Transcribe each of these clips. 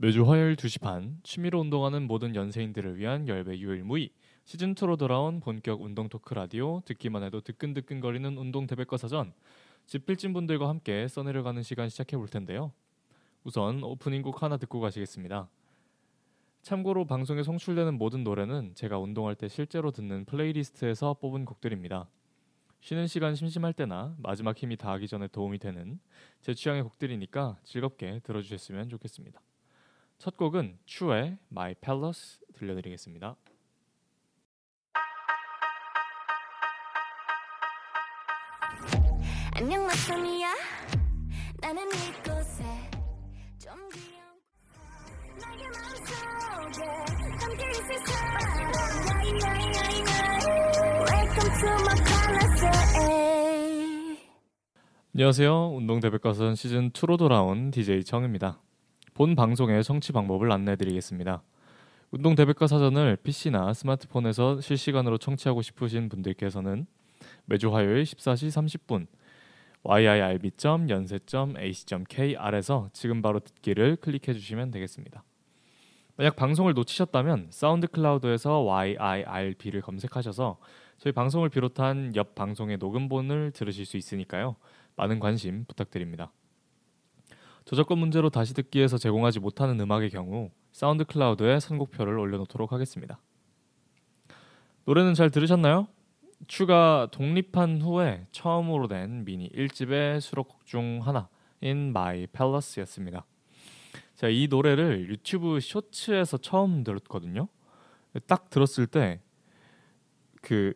매주 화요일 2시 반 취미로 운동하는 모든 연세인들을 위한 열배 유일무이 시즌2로 돌아온 본격 운동 토크 라디오, 듣기만 해도 뜨끈뜨끈거리는 운동 대백과 사전, 집필진 분들과 함께 써내려가는 시간 시작해 볼 텐데요. 우선 오프닝 곡 하나 듣고 가시겠습니다. 참고로 방송에 송출되는 모든 노래는 제가 운동할 때 실제로 듣는 플레이리스트에서 뽑은 곡들입니다. 쉬는 시간 심심할 때나 마지막 힘이 다하기 전에 도움이 되는 제 취향의 곡들이니까 즐겁게 들어주셨으면 좋겠습니다. 첫 곡은 추의 My Palace 들려드리겠습니다. 안녕 마선이야. 나는 이곳에 좀 귀여운 나의 마음속에 함께 있을 사람. Welcome to my palace. 안녕하세요. 운동대백과선 시즌2로 돌아온 DJ 정입니다. 본 방송의 청취 방법을 안내해드리겠습니다. 운동 대백과 사전을 PC나 스마트폰에서 실시간으로 청취하고 싶으신 분들께서는 매주 화요일 14시 30분 yirb.연세.ac.kr에서 지금 바로 듣기를 클릭해주시면 되겠습니다. 만약 방송을 놓치셨다면 사운드 클라우드에서 yirb를 검색하셔서 저희 방송을 비롯한 옆 방송의 녹음본을 들으실 수 있으니까요. 많은 관심 부탁드립니다. 저작권 문제로 다시 듣기에서 제공하지 못하는 음악의 경우 사운드 클라우드에 선곡표를 올려놓도록 하겠습니다. 노래는 잘 들으셨나요? 추가 독립한 후에 처음으로 낸 미니 1집의 수록곡 중 하나인 My Palace였습니다. 제가 이 노래를 유튜브 쇼츠에서 처음 들었거든요. 딱 들었을 때 그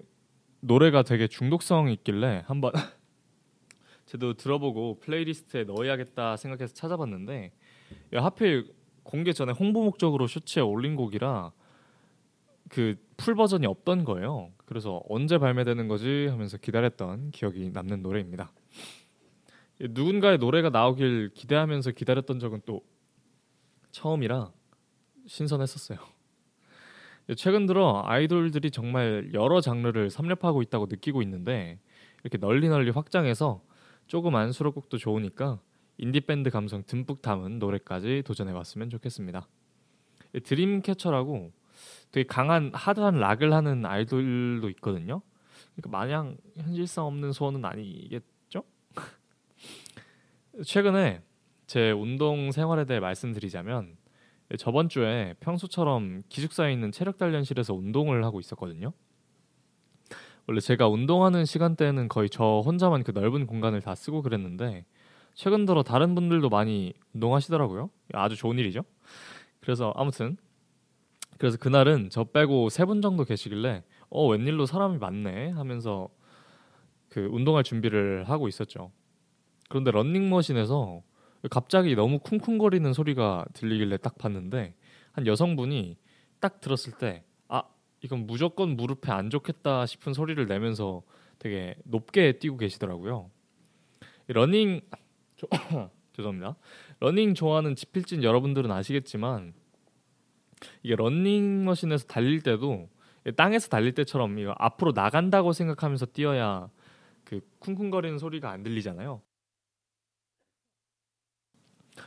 노래가 되게 중독성이 있길래 한번 저도 들어보고 플레이리스트에 넣어야겠다 생각해서 찾아봤는데 하필 공개 전에 홍보 목적으로 쇼츠에 올린 곡이라 그 풀 버전이 없던 거예요. 그래서 언제 발매되는 거지 하면서 기다렸던 기억이 남는 노래입니다. 누군가의 노래가 나오길 기대하면서 기다렸던 적은 또 처음이라 신선했었어요. 최근 들어 아이돌들이 정말 여러 장르를 섭렵하고 있다고 느끼고 있는데 이렇게 널리 확장해서 조그만 수록곡도 좋으니까 인디밴드 감성 듬뿍 담은 노래까지 도전해봤으면 좋겠습니다. 드림캐쳐라고 되게 강한 하드한 락을 하는 아이돌도 있거든요. 그러니까 마냥 현실성 없는 소원은 아니겠죠? 최근에 제 운동 생활에 대해 말씀드리자면 저번 주에 평소처럼 기숙사에 있는 체력단련실에서 운동을 하고 있었거든요. 원래 제가 운동하는 시간대에는 거의 저 혼자만 그 넓은 공간을 다 쓰고 그랬는데 최근 들어 다른 분들도 많이 운동하시더라고요. 아주 좋은 일이죠. 그래서 그날은 저 빼고 3분 정도 계시길래 웬일로 사람이 많네 하면서 그 운동할 준비를 하고 있었죠. 그런데 런닝머신에서 갑자기 너무 쿵쿵거리는 소리가 들리길래 딱 봤는데 한 여성분이 딱 들었을 때 이건 무조건 무릎에 안 좋겠다 싶은 소리를 내면서 되게 높게 뛰고 계시더라고요. 죄송합니다. 러닝 좋아하는 지필진 여러분들은 아시겠지만 이게 러닝머신에서 달릴 때도 땅에서 달릴 때처럼 이거 앞으로 나간다고 생각하면서 뛰어야 그 쿵쿵거리는 소리가 안 들리잖아요.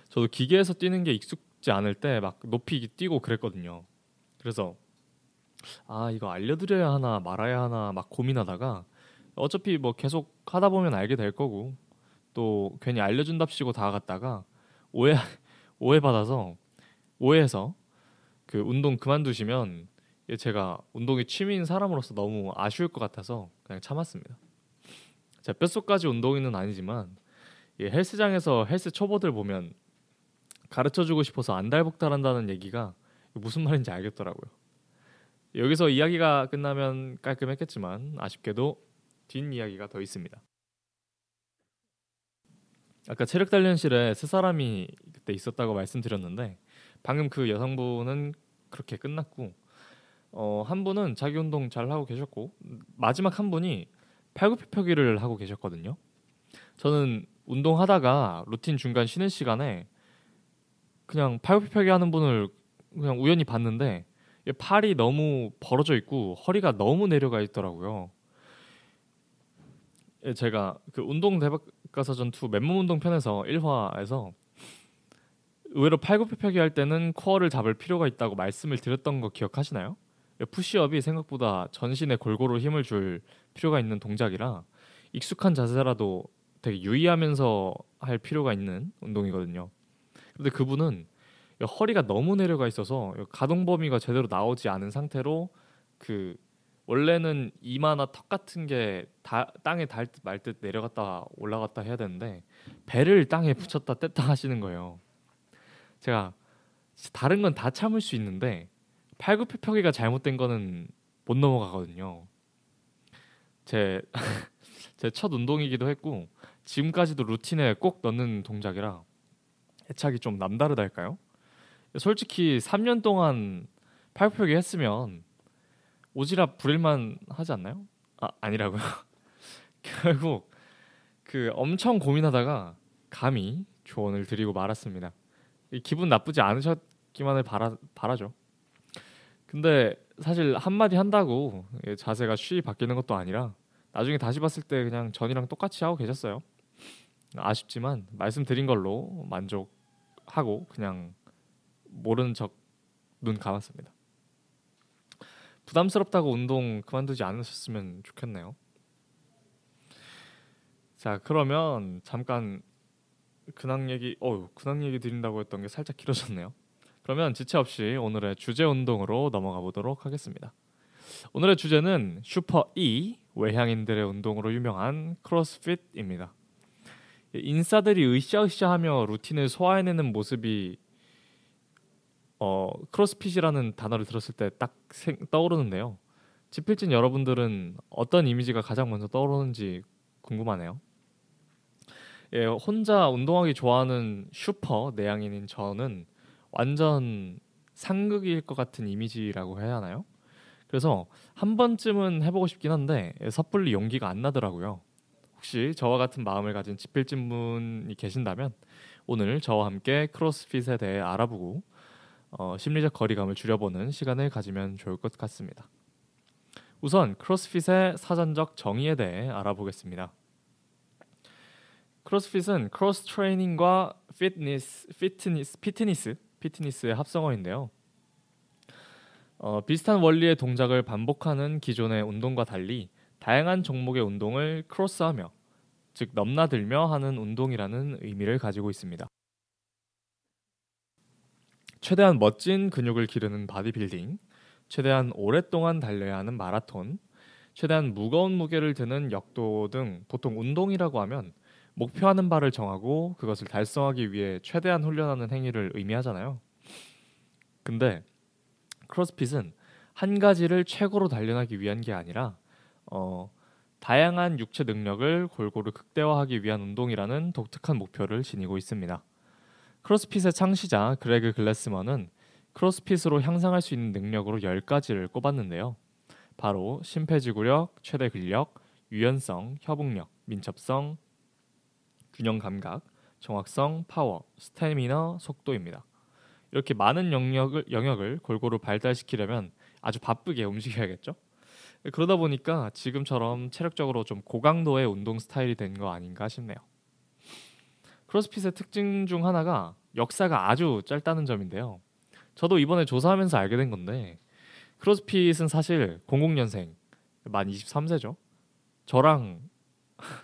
저도 기계에서 뛰는 게 익숙지 않을 때 막 높이 뛰고 그랬거든요. 그래서 이거 알려드려야 하나 말아야 하나 막 고민하다가 어차피 뭐 계속 하다 보면 알게 될 거고 또 괜히 알려준답시고 다가갔다가 오해해서 그 운동 그만두시면 제가 운동이 취미인 사람으로서 너무 아쉬울 것 같아서 그냥 참았습니다. 제가 뼛속까지 운동인은 아니지만 헬스장에서 헬스 초보들 보면 가르쳐주고 싶어서 안달복달한다는 얘기가 무슨 말인지 알겠더라고요. 여기서 이야기가 끝나면 깔끔했겠지만 아쉽게도 뒷이야기가 더 있습니다. 아까 체력단련실에 3사람이 그때 있었다고 말씀드렸는데 방금 그 여성분은 그렇게 끝났고 한 분은 자기 운동 잘 하고 계셨고 마지막 한 분이 팔굽혀펴기를 하고 계셨거든요. 저는 운동하다가 루틴 중간 쉬는 시간에 그냥 팔굽혀펴기 하는 분을 그냥 우연히 봤는데 팔이 너무 벌어져 있고 허리가 너무 내려가 있더라고요. 제가 그 운동 대백과사전 2 맨몸 운동 편에서 1화에서 의외로 팔굽혀펴기 할 때는 코어를 잡을 필요가 있다고 말씀을 드렸던 거 기억하시나요? 푸시업이 생각보다 전신에 골고루 힘을 줄 필요가 있는 동작이라 익숙한 자세라도 되게 유의하면서 할 필요가 있는 운동이거든요. 근데 그분은 허리가 너무 내려가 있어서 가동 범위가 제대로 나오지 않은 상태로 그 원래는 이마나 턱 같은 게 땅에 닿듯 말듯 내려갔다 올라갔다 해야 되는데 배를 땅에 붙였다 뗐다 하시는 거예요. 제가 다른 건 다 참을 수 있는데 팔굽혀펴기가 잘못된 거는 못 넘어가거든요. 제 첫 운동이기도 했고 지금까지도 루틴에 꼭 넣는 동작이라 애착이 좀 남다르달까요? 솔직히 3년 동안 팔굽혀펴기 했으면 오지랖 부릴만 하지 않나요? 아, 아니라고요. 결국 그 엄청 고민하다가 감히 조언을 드리고 말았습니다. 기분 나쁘지 않으셨기만을 바라죠. 근데 사실 한마디 한다고 자세가 쉬이 바뀌는 것도 아니라 나중에 다시 봤을 때 그냥 전이랑 똑같이 하고 계셨어요. 아쉽지만 말씀드린 걸로 만족하고 그냥 모르는 척 눈 감았습니다. 부담스럽다고 운동 그만두지 않으셨으면 좋겠네요. 자, 그러면 잠깐 근황 얘기 드린다고 했던 게 살짝 길어졌네요. 그러면 지체 없이 오늘의 주제 운동으로 넘어가 보도록 하겠습니다. 오늘의 주제는 슈퍼 E 외향인들의 운동으로 유명한 크로스핏입니다. 인싸들이 으쌰으쌰하며 루틴을 소화해내는 모습이 크로스핏이라는 단어를 들었을 때 딱 떠오르는데요. 지필진 여러분들은 어떤 이미지가 가장 먼저 떠오르는지 궁금하네요. 예, 혼자 운동하기 좋아하는 슈퍼 내향인인 저는 완전 상극일 것 같은 이미지라고 해야 하나요? 그래서 한 번쯤은 해보고 싶긴 한데 섣불리 용기가 안 나더라고요. 혹시 저와 같은 마음을 가진 지필진 분이 계신다면 오늘 저와 함께 크로스핏에 대해 알아보고 심리적 거리감을 줄여보는 시간을 가지면 좋을 것 같습니다. 우선 크로스핏의 사전적 정의에 대해 알아보겠습니다. 크로스핏은 크로스 트레이닝과 피트니스의 합성어인데요. 비슷한 원리의 동작을 반복하는 기존의 운동과 달리 다양한 종목의 운동을 크로스하며, 즉 넘나들며 하는 운동이라는 의미를 가지고 있습니다. 최대한 멋진 근육을 기르는 바디빌딩, 최대한 오랫동안 달려야 하는 마라톤, 최대한 무거운 무게를 드는 역도 등 보통 운동이라고 하면 목표하는 바를 정하고 그것을 달성하기 위해 최대한 훈련하는 행위를 의미하잖아요. 근데 크로스핏은 한 가지를 최고로 단련하기 위한 게 아니라 다양한 육체 능력을 골고루 극대화하기 위한 운동이라는 독특한 목표를 지니고 있습니다. 크로스핏의 창시자 그레그 글래스먼은 크로스핏으로 향상할 수 있는 능력으로 10가지를 꼽았는데요. 바로 심폐지구력, 최대 근력, 유연성, 협응력, 민첩성, 균형 감각, 정확성, 파워, 스태미너, 속도입니다. 이렇게 많은 영역을 골고루 발달시키려면 아주 바쁘게 움직여야겠죠? 그러다 보니까 지금처럼 체력적으로 좀 고강도의 운동 스타일이 된 거 아닌가 싶네요. 크로스핏의 특징 중 하나가 역사가 아주 짧다는 점인데요. 저도 이번에 조사하면서 알게 된 건데 크로스핏은 사실 00년생, 만 23세죠. 저랑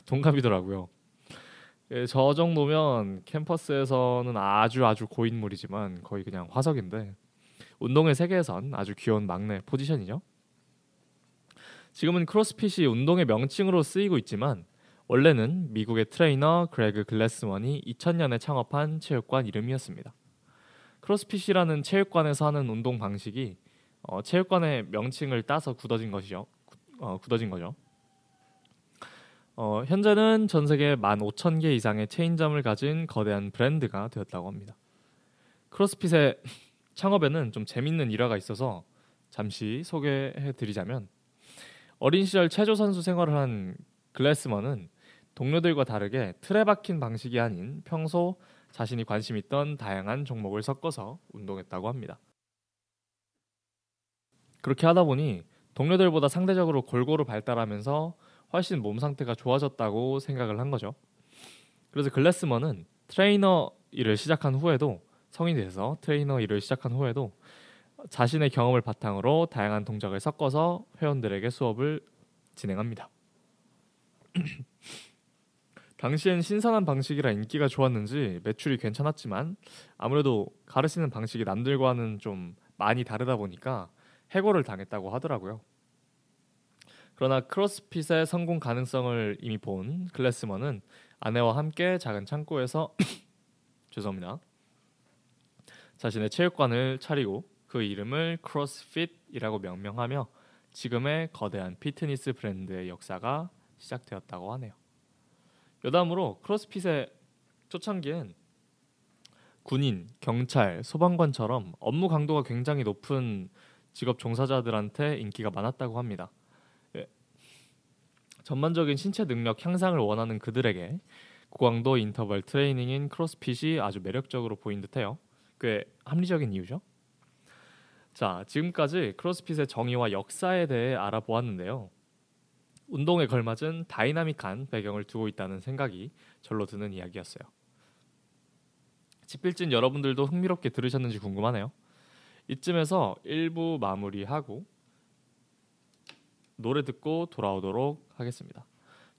동갑이더라고요. 예, 저 정도면 캠퍼스에서는 아주 고인물이지만 거의 그냥 화석인데 운동의 세계에선 아주 귀여운 막내 포지션이죠. 지금은 크로스핏이 운동의 명칭으로 쓰이고 있지만 원래는 미국의 트레이너 그레그 글래스먼이 2000년에 창업한 체육관 이름이었습니다. 크로스핏이라는 체육관에서 하는 운동 방식이 체육관의 명칭을 따서 굳어진 거죠. 현재는 전 세계 15,000개 이상의 체인점을 가진 거대한 브랜드가 되었다고 합니다. 크로스핏의 창업에는 좀 재밌는 일화가 있어서 잠시 소개해드리자면, 어린 시절 체조선수 생활을 한 글래스먼은 동료들과 다르게 틀에 박힌 방식이 아닌 평소 자신이 관심 있던 다양한 종목을 섞어서 운동했다고 합니다. 그렇게 하다 보니 동료들보다 상대적으로 골고루 발달하면서 훨씬 몸 상태가 좋아졌다고 생각을 한 거죠. 그래서 글래스먼은 트레이너 일을 시작한 후에도 성인이 돼서 트레이너 일을 시작한 후에도 자신의 경험을 바탕으로 다양한 동작을 섞어서 회원들에게 수업을 진행합니다. 당시엔 신선한 방식이라 인기가 좋았는지 매출이 괜찮았지만 아무래도 가르치는 방식이 남들과는 좀 많이 다르다 보니까 해고를 당했다고 하더라고요. 그러나 크로스핏의 성공 가능성을 이미 본 글래스먼은 아내와 함께 작은 창고에서 죄송합니다. 자신의 체육관을 차리고 그 이름을 크로스핏이라고 명명하며 지금의 거대한 피트니스 브랜드의 역사가 시작되었다고 하네요. 여담으로 크로스핏의 초창기엔 군인, 경찰, 소방관처럼 업무 강도가 굉장히 높은 직업 종사자들한테 인기가 많았다고 합니다. 예. 전반적인 신체 능력 향상을 원하는 그들에게 고강도 인터벌 트레이닝인 크로스핏이 아주 매력적으로 보인 듯해요. 꽤 합리적인 이유죠. 자, 지금까지 크로스핏의 정의와 역사에 대해 알아보았는데요. 운동에 걸맞은 다이나믹한 배경을 두고 있다는 생각이 절로 드는 이야기였어요. 집필진 여러분들도 흥미롭게 들으셨는지 궁금하네요. 이쯤에서 1부 마무리하고 노래 듣고 돌아오도록 하겠습니다.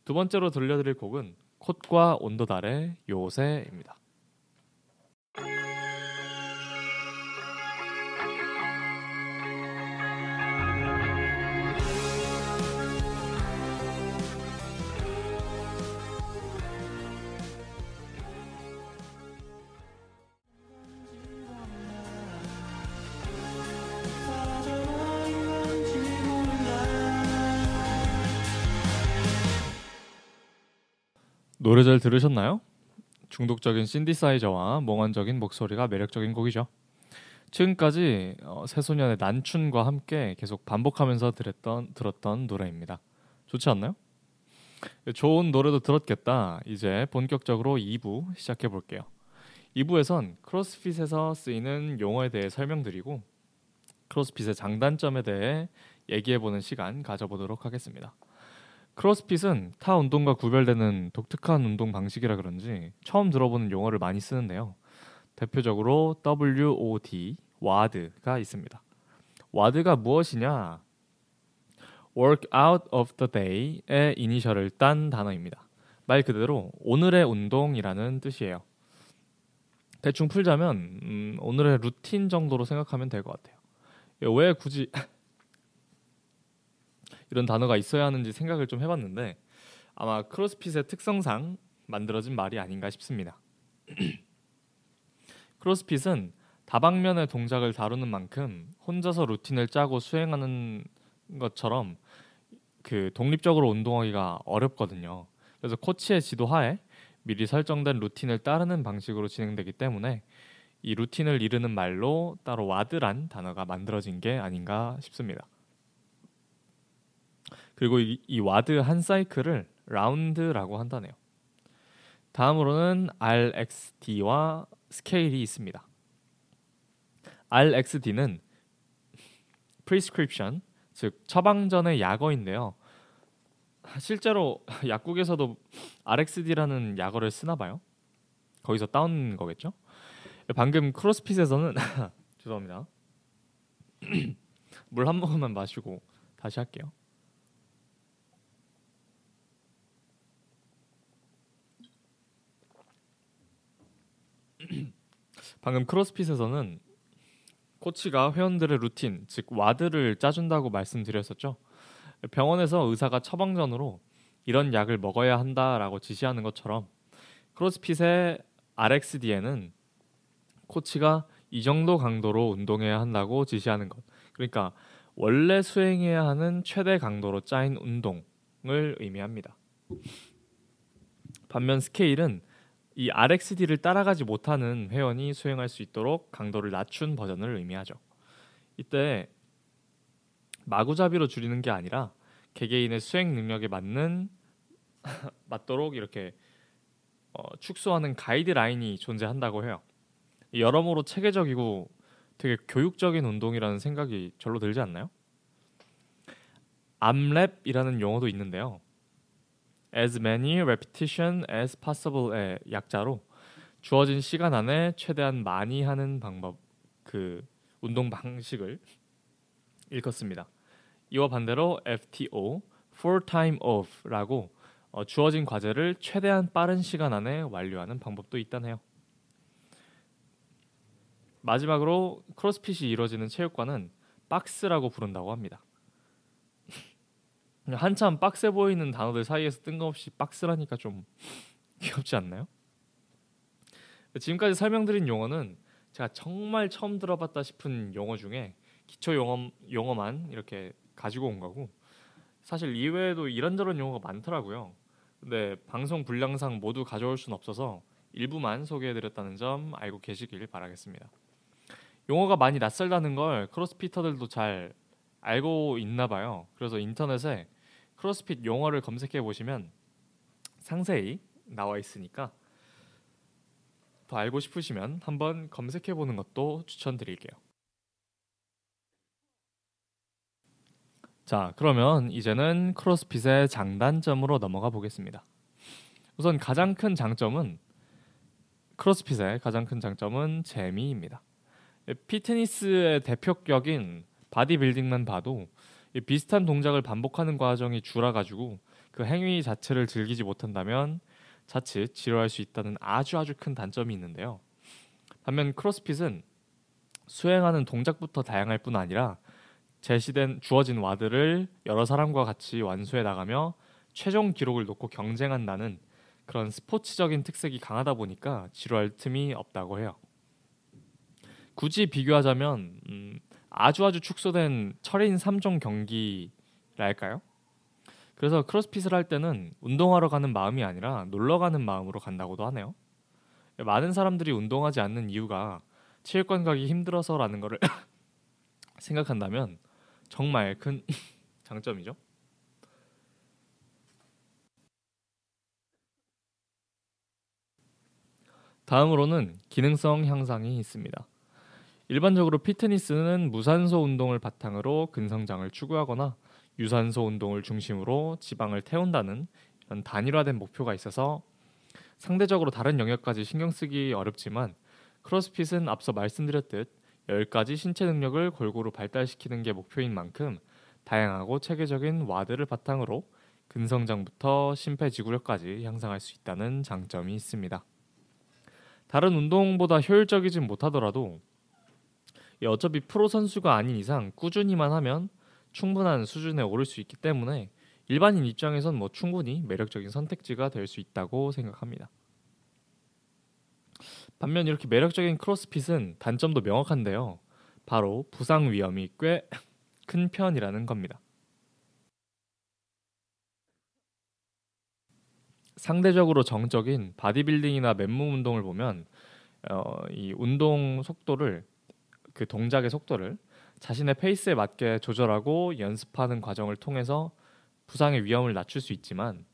두 번째로 들려드릴 곡은 콧과 온도달의 요새입니다. 노래 잘 들으셨나요? 중독적인 신디사이저와 몽환적인 목소리가 매력적인 곡이죠. 지금까지 새소년의 난춘과 함께 계속 반복하면서 들었던 노래입니다. 좋지 않나요? 좋은 노래도 들었겠다. 이제 본격적으로 2부 시작해볼게요. 2부에선 크로스핏에서 쓰이는 용어에 대해 설명드리고 크로스핏의 장단점에 대해 얘기해보는 시간 가져보도록 하겠습니다. 크로스핏은 타 운동과 구별되는 독특한 운동 방식이라 그런지 처음 들어보는 용어를 많이 쓰는데요. 대표적으로 WOD, WOD가 있습니다. WOD가 무엇이냐? Work out of the day의 이니셜을 딴 단어입니다. 말 그대로 오늘의 운동이라는 뜻이에요. 대충 풀자면 오늘의 루틴 정도로 생각하면 될 것 같아요. 왜 굳이... 이런 단어가 있어야 하는지 생각을 좀 해봤는데 아마 크로스핏의 특성상 만들어진 말이 아닌가 싶습니다. 크로스핏은 다방면의 동작을 다루는 만큼 혼자서 루틴을 짜고 수행하는 것처럼 그 독립적으로 운동하기가 어렵거든요. 그래서 코치의 지도하에 미리 설정된 루틴을 따르는 방식으로 진행되기 때문에 이 루틴을 이르는 말로 따로 와드란 단어가 만들어진 게 아닌가 싶습니다. 그리고 이 와드 한 사이클을 라운드라고 한다네요. 다음으로는 RXD와 스케일이 있습니다. RXD는 프리스크립션, 즉 처방전의 약어인데요. 실제로 약국에서도 RXD라는 약어를 쓰나 봐요. 거기서 따온 거겠죠? 방금 크로스핏에서는 죄송합니다. 물 한 모금만 마시고 다시 할게요. 방금 크로스핏에서는 코치가 회원들의 루틴, 즉 와드를 짜준다고 말씀드렸었죠. 병원에서 의사가 처방전으로 이런 약을 먹어야 한다라고 지시하는 것처럼 크로스핏의 RXD에는 코치가 이 정도 강도로 운동해야 한다고 지시하는 것. 그러니까 원래 수행해야 하는 최대 강도로 짜인 운동을 의미합니다. 반면 스케일은 이 RXD를 따라가지 못하는 회원이 수행할 수 있도록 강도를 낮춘 버전을 의미하죠. 이때 마구잡이로 줄이는 게 아니라 개개인의 수행 능력에 맞는 맞도록 이렇게 축소하는 가이드라인이 존재한다고 해요. 여러모로 체계적이고 되게 교육적인 운동이라는 생각이 절로 들지 않나요? 암랩이라는 용어도 있는데요. As many repetition as possible의 약자로 주어진 시간 안에 최대한 많이 하는 방법, 그 운동 방식을 일컫습니다. 이와 반대로 FTO, Full Time Off라고 주어진 과제를 최대한 빠른 시간 안에 완료하는 방법도 있다네요. 마지막으로 크로스핏이 이루어지는 체육관은 박스라고 부른다고 합니다. 한참 빡세 보이는 단어들 사이에서 뜬금없이 박스라니까 좀 귀엽지 않나요? 지금까지 설명드린 용어는 제가 정말 처음 들어봤다 싶은 용어 중에 기초 용어만 이렇게 가지고 온 거고, 사실 이외에도 이런저런 용어가 많더라고요. 근데 방송 분량상 모두 가져올 순 없어서 일부만 소개해드렸다는 점 알고 계시길 바라겠습니다. 용어가 많이 낯설다는 걸 크로스피터들도 잘 알고 있나 봐요. 그래서 인터넷에 크로스핏 용어를 검색해 보시면 상세히 나와 있으니까 더 알고 싶으시면 한번 검색해 보는 것도 추천드릴게요. 자, 그러면 이제는 크로스핏의 장단점으로 넘어가 보겠습니다. 우선 크로스핏의 가장 큰 장점은 재미입니다. 피트니스의 대표격인 바디빌딩만 봐도 비슷한 동작을 반복하는 과정이 줄어가지고 그 행위 자체를 즐기지 못한다면 자칫 지루할 수 있다는 아주 큰 단점이 있는데요. 반면 크로스핏은 수행하는 동작부터 다양할 뿐 아니라 제시된 주어진 와드를 여러 사람과 같이 완수해 나가며 최종 기록을 놓고 경쟁한다는 그런 스포츠적인 특색이 강하다 보니까 지루할 틈이 없다고 해요. 굳이 비교하자면 아주 축소된 철인 3종 경기랄까요? 그래서 크로스핏을 할 때는 운동하러 가는 마음이 아니라 놀러 가는 마음으로 간다고도 하네요. 많은 사람들이 운동하지 않는 이유가 체육관 가기 힘들어서라는 거를 생각한다면 정말 큰 장점이죠. 다음으로는 기능성 향상이 있습니다. 일반적으로 피트니스는 무산소 운동을 바탕으로 근성장을 추구하거나 유산소 운동을 중심으로 지방을 태운다는 이런 단일화된 목표가 있어서 상대적으로 다른 영역까지 신경 쓰기 어렵지만, 크로스핏은 앞서 말씀드렸듯 10가지 신체 능력을 골고루 발달시키는 게 목표인 만큼 다양하고 체계적인 와드를 바탕으로 근성장부터 심폐지구력까지 향상할 수 있다는 장점이 있습니다. 다른 운동보다 효율적이진 못하더라도 어차피 프로 선수가 아닌 이상 꾸준히만 하면 충분한 수준에 오를 수 있기 때문에 일반인 입장에선 충분히 매력적인 선택지가 될 수 있다고 생각합니다. 반면 이렇게 매력적인 크로스핏은 단점도 명확한데요. 바로 부상 위험이 꽤 큰 편이라는 겁니다. 상대적으로 정적인 바디빌딩이나 맨몸 운동을 보면 이 운동 속도를, 그 동작의 속도를 자신의 페이스에 맞게 조절하고 연습하는 과정을 통해서 부상의 위험을 낮출 수 있지만,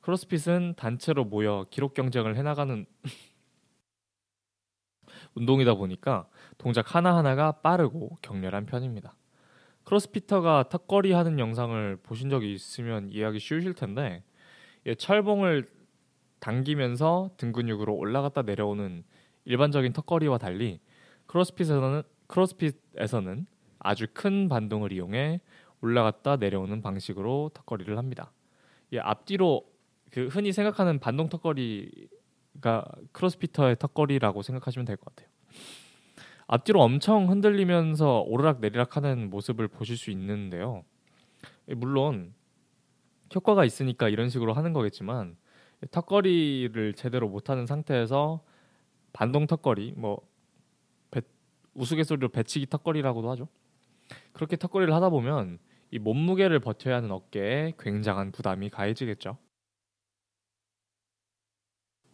크로스핏은 단체로 모여 기록 경쟁을 해나가는 운동이다 보니까 동작 하나하나가 빠르고 격렬한 편입니다. 크로스피터가 턱걸이 하는 영상을 보신 적이 있으면 이해하기 쉬우실 텐데, 철봉을 당기면서 등 근육으로 올라갔다 내려오는 일반적인 턱걸이와 달리 크로스핏에서는 아주 큰 반동을 이용해 올라갔다 내려오는 방식으로 턱걸이를 합니다. 앞뒤로 그 흔히 생각하는 반동 턱걸이가 크로스피터의 턱걸이라고 생각하시면 될 것 같아요. 앞뒤로 엄청 흔들리면서 오르락 내리락 하는 모습을 보실 수 있는데요. 물론 효과가 있으니까 이런 식으로 하는 거겠지만, 턱걸이를 제대로 못하는 상태에서 반동 턱걸이, 우스갯소리로 배치기 턱걸이라고도 하죠. 그렇게 턱걸이를 하다 보면 이 몸무게를 버텨야 하는 어깨에 굉장한 부담이 가해지겠죠.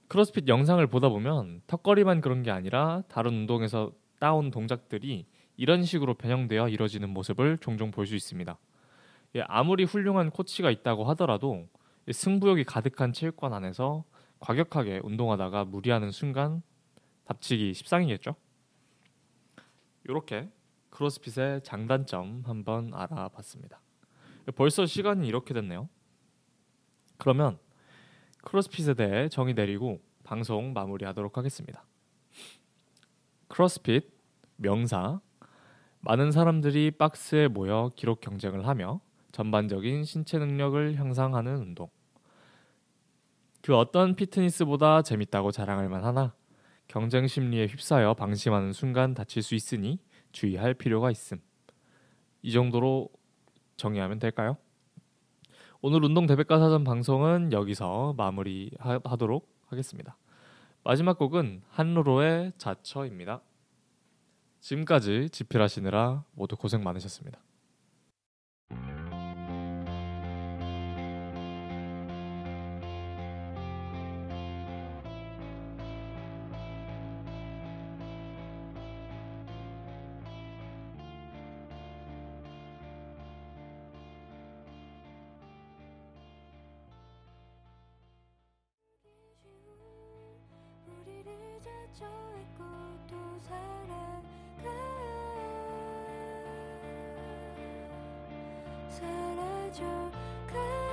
크로스핏 영상을 보다 보면 턱걸이만 그런 게 아니라 다른 운동에서 따온 동작들이 이런 식으로 변형되어 이루어지는 모습을 종종 볼 수 있습니다. 아무리 훌륭한 코치가 있다고 하더라도 승부욕이 가득한 체육관 안에서 과격하게 운동하다가 무리하는 순간 다치기 십상이겠죠. 이렇게 크로스핏의 장단점 한번 알아봤습니다. 벌써 시간이 이렇게 됐네요. 그러면 크로스핏에 대해 정의 내리고 방송 마무리하도록 하겠습니다. 크로스핏 명사. 많은 사람들이 박스에 모여 기록 경쟁을 하며 전반적인 신체 능력을 향상하는 운동. 그 어떤 피트니스보다 재밌다고 자랑할 만하나 경쟁 심리에 휩싸여 방심하는 순간 다칠 수 있으니 주의할 필요가 있음. 이 정도로 정리하면 될까요? 오늘 운동 대백과사전 방송은 여기서 마무리하도록 하겠습니다. 마지막 곡은 한로로의 자처입니다. 지금까지 집필하시느라 모두 고생 많으셨습니다. 사라져